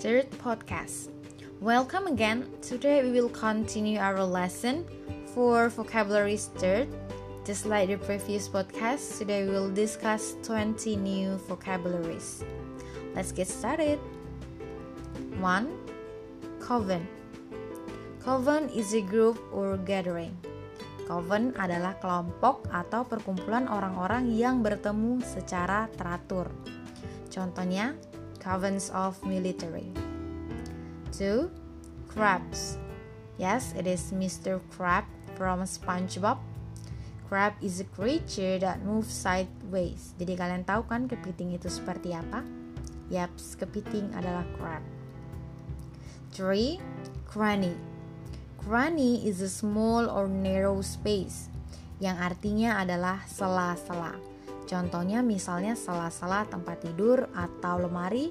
third podcast. Welcome again. Today we will continue our lesson for vocabularies third. Just like the previous podcast, today we will discuss 20 new vocabularies. Let's get started. 1. Coven. Coven is a group or gathering. Coven adalah kelompok atau perkumpulan orang-orang yang bertemu secara teratur. Contohnya, covens of military. 2. Krabs. Yes, it is Mr. Crab from SpongeBob. Crab is a creature that moves sideways. Jadi kalian tahu kan kepiting itu seperti apa? Yaps, kepiting adalah crab. 3. Cranny. Cranny is a small or narrow space, yang artinya adalah sela-sela. Contohnya misalnya sela-sela tempat tidur atau lemari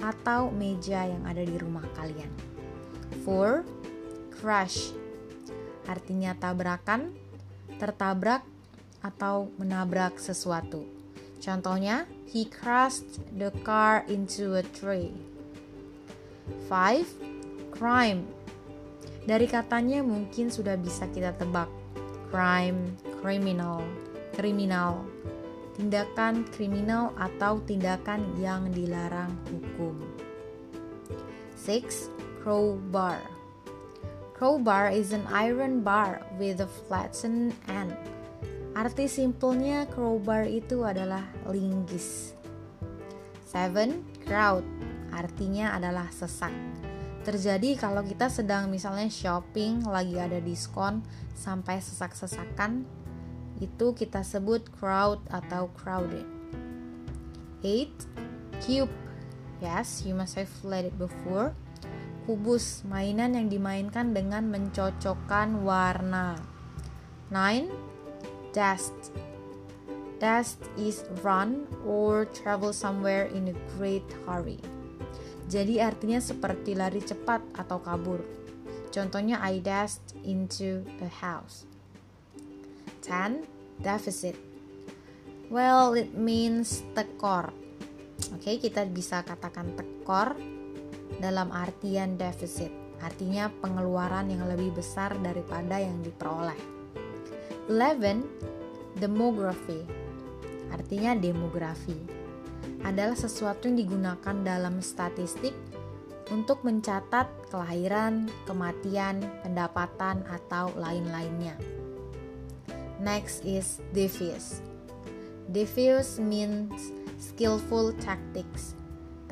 atau meja yang ada di rumah kalian. 4. Crash. Artinya tabrakan, tertabrak atau menabrak sesuatu. Contohnya, he crashed the car into a tree. 5. Crime. Dari katanya mungkin sudah bisa kita tebak. Crime, criminal. Tindakan kriminal atau tindakan yang dilarang hukum. 6. Crowbar. Crowbar is an iron bar with a flattened end. Arti simpelnya crowbar itu adalah linggis. 7. Crowd. Artinya adalah sesak. Terjadi kalau kita sedang misalnya shopping, lagi ada diskon, sampai sesak-sesakan. Itu kita sebut crowd atau crowded. 8. Cube. Yes, you must have played it before. Kubus, mainan yang dimainkan dengan mencocokkan warna. 9. Dust. Dust is run or travel somewhere in a great hurry. Jadi artinya seperti lari cepat atau kabur. Contohnya, I dashed into a house. 10. Deficit. Well, it means tekor. Oke, kita bisa katakan tekor dalam artian deficit, artinya pengeluaran yang lebih besar daripada yang diperoleh. 11. Demography. Artinya demografi adalah sesuatu yang digunakan dalam statistik untuk mencatat kelahiran, kematian, pendapatan, atau lain-lainnya. Next is devious. Devious means skillful tactics.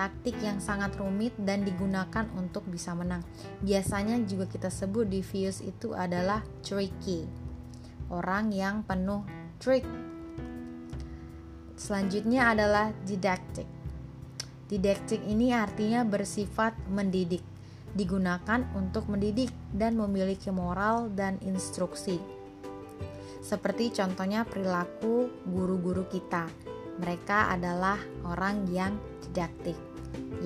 Taktik yang sangat rumit dan digunakan untuk bisa menang. Biasanya juga kita sebut devious itu adalah tricky. Orang yang penuh trick. Selanjutnya adalah didactic. Didactic ini artinya bersifat mendidik. Digunakan untuk mendidik dan memiliki moral dan instruksi. Seperti contohnya perilaku guru-guru kita. Mereka adalah orang yang didaktik,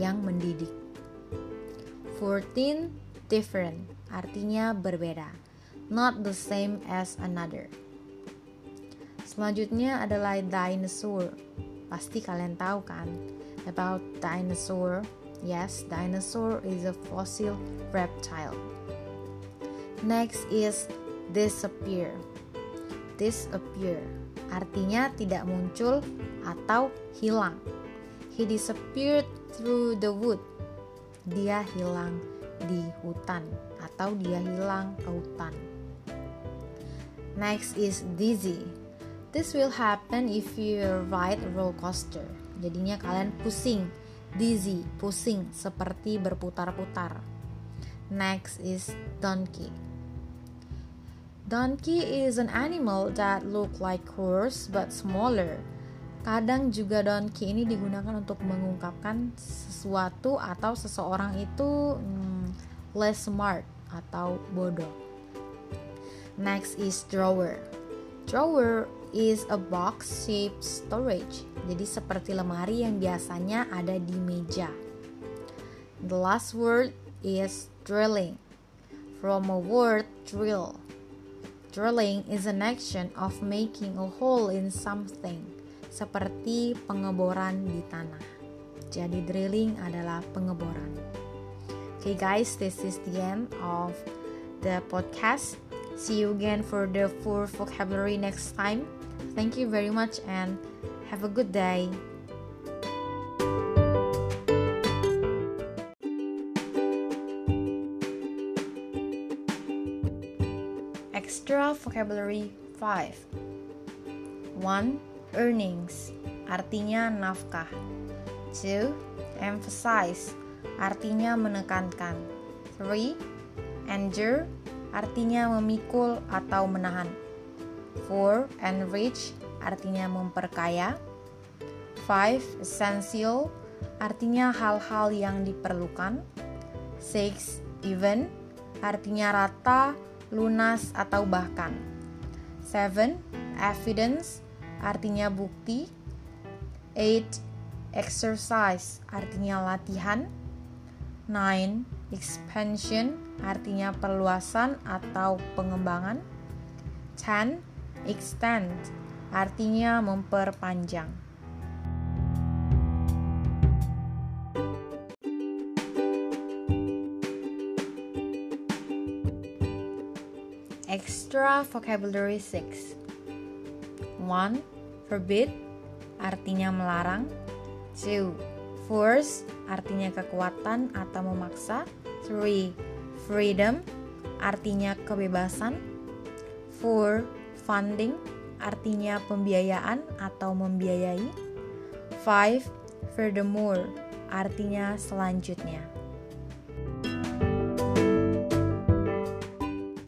yang mendidik. 14. Different, artinya berbeda. Not the same as another. Selanjutnya adalah dinosaur. Pasti kalian tahu kan about dinosaur. Yes, dinosaur is a fossil reptile. Next is disappear. Disappear artinya tidak muncul atau hilang. He disappeared through the wood. Dia hilang di hutan atau dia hilang ke hutan. Next is dizzy. This will happen if you ride a roller coaster. Jadinya kalian pusing, dizzy, pusing seperti berputar-putar. Next is donkey. Donkey is an animal that look like horse but smaller. Kadang juga donkey ini digunakan untuk mengungkapkan sesuatu atau seseorang itu less smart atau bodoh. Next is drawer. Drawer is a box-shaped storage. Jadi seperti lemari yang biasanya ada di meja. The last word is drilling. From a word drill. Drilling is an action of making a hole in something. Seperti pengeboran di tanah. Jadi drilling adalah pengeboran. Okay guys, this is the end of the podcast. See you again for the full vocabulary next time. Thank you very much and have a good day. Extra vocabulary 5. 1. Earnings, artinya nafkah. 2. Emphasize, artinya menekankan. 3. Endure, artinya memikul atau menahan. 4. Enrich, artinya memperkaya. 5. Essential, artinya hal-hal yang diperlukan. 6. Even, artinya rata, lunas atau bahkan. 7. Evidence, artinya bukti. 8. Exercise, artinya latihan. 9. Expansion, artinya perluasan atau pengembangan. 10. Extend, artinya memperpanjang. Extra vocabulary 6. 1. Forbid, artinya melarang. 2. Force, artinya kekuatan atau memaksa. 3. Freedom, artinya kebebasan. 4. Funding, artinya pembiayaan atau membiayai. 5. Furthermore, artinya selanjutnya.